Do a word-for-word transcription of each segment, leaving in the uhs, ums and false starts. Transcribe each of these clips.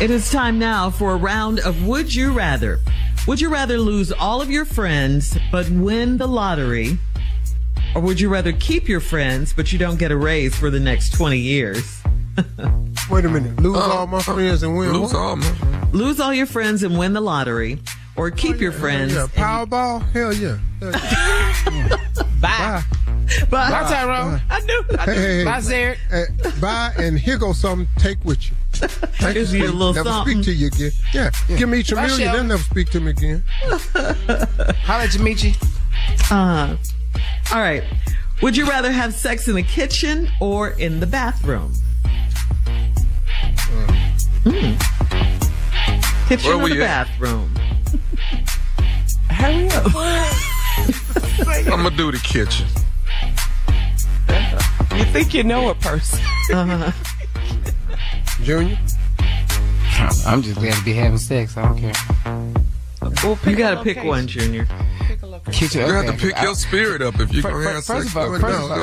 It is time now for a round of Would You Rather. Would you rather lose all of your friends but win the lottery? Or would you rather keep your friends but you don't get a raise for the next twenty years? Wait a minute. Lose uh, all my friends and win lose what? All my- lose all your friends and win the lottery. Or keep oh, yeah, your friends. Yeah. Powerball? And- Hell yeah. Hell yeah. Bye. Bye. Bye, bye Tyrone. Bye. I knew. I knew. Hey, bye, Sarah. Hey, bye, and here goes something. Take with you. Take you speak. Little never something. Speak to you again. Yeah, yeah. Give me each a million, they'll never speak to me again. Holla at you, Michi. Uh, all right. Would you rather have sex in the kitchen or in the bathroom? Um, mm. Kitchen or the bathroom? Hurry up. I'm going to do the kitchen. You think you know a person. Uh-huh. Junior? I'm just glad to be having sex. I don't care. Well, you got to pick one, Junior. Pick a kitchen. You okay. have to pick your spirit up if you're going to have sex. First of all, first of all. No,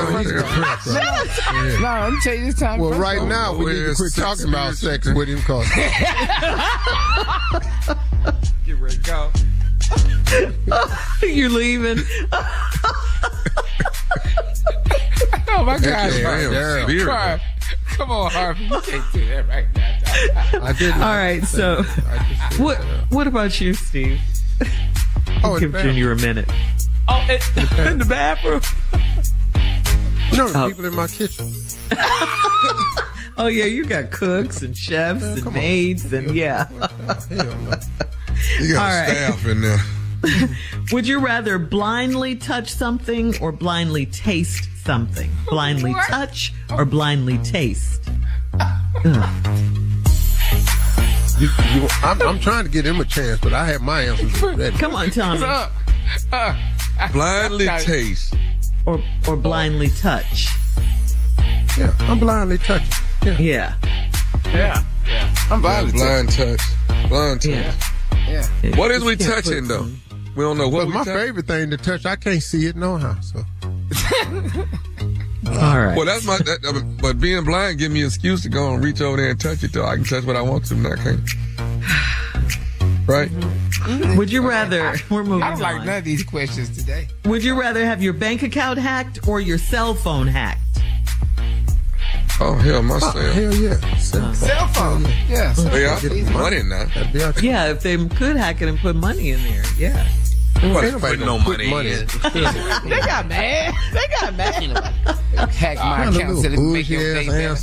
let me tell you this time. Well, right all, now, we need to quit talking about sex with him. Get ready to go. You're leaving. Oh my gosh, Harvey. Come on, Harvey. You can't do that right now. I didn't. All right, so what what about you, Steve? Oh, give Junior a minute. Oh, it, in the bathroom? You know the oh. people in my kitchen. Oh, yeah, you got cooks and chefs oh, and maids on. and yeah. You got all staff right. in there. Would you rather blindly touch something or blindly taste something? Blindly what? touch or blindly taste? You, you, I'm, I'm trying to give him a chance, but I have my answers ready. Come on, Tommy. Uh, uh, blindly I, I, taste. Or or blindly oh. touch. Yeah, I'm blindly touching. Yeah. Yeah. Yeah. yeah. I'm blindly blind touch. touch. Blind touch. Yeah. Yeah. Yeah. What is we touching, though? Some. We don't know what but we my touch. favorite thing to touch, I can't see it no how. So. All right. Well, that's my. That, uh, but being blind give me an excuse to go and reach over there and touch it till I can touch what I want to, and I can't. Right? Mm-hmm. Would you okay. rather? I, we're moving. I don't like on. none of these questions today. Would you rather have your bank account hacked or your cell phone hacked? Oh, hell, my oh, cell. Hell, yeah. Cell phone. Cell phone. Yeah. Cell phone. They money in that. Yeah, if they could hack it and put money in there. Yeah. Nobody put no money, money in. They got mad. They got mad. Hack my account so they can make your thing better.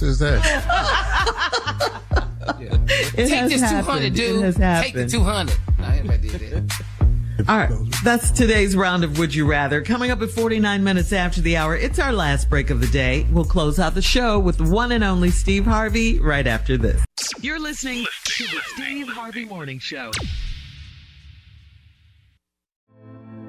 Yeah. Take this happened. two hundred, dude. Take the two hundred. No, everybody did that. All right, that's today's round of Would You Rather. Coming up at forty-nine minutes after the hour, it's our last break of the day. We'll close out the show with the one and only Steve Harvey right after this. You're listening to the Steve Harvey Morning Show.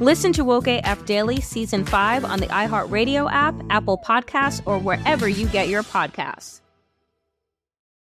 Listen to Woke A F Daily Season five on the iHeartRadio app, Apple Podcasts, or wherever you get your podcasts.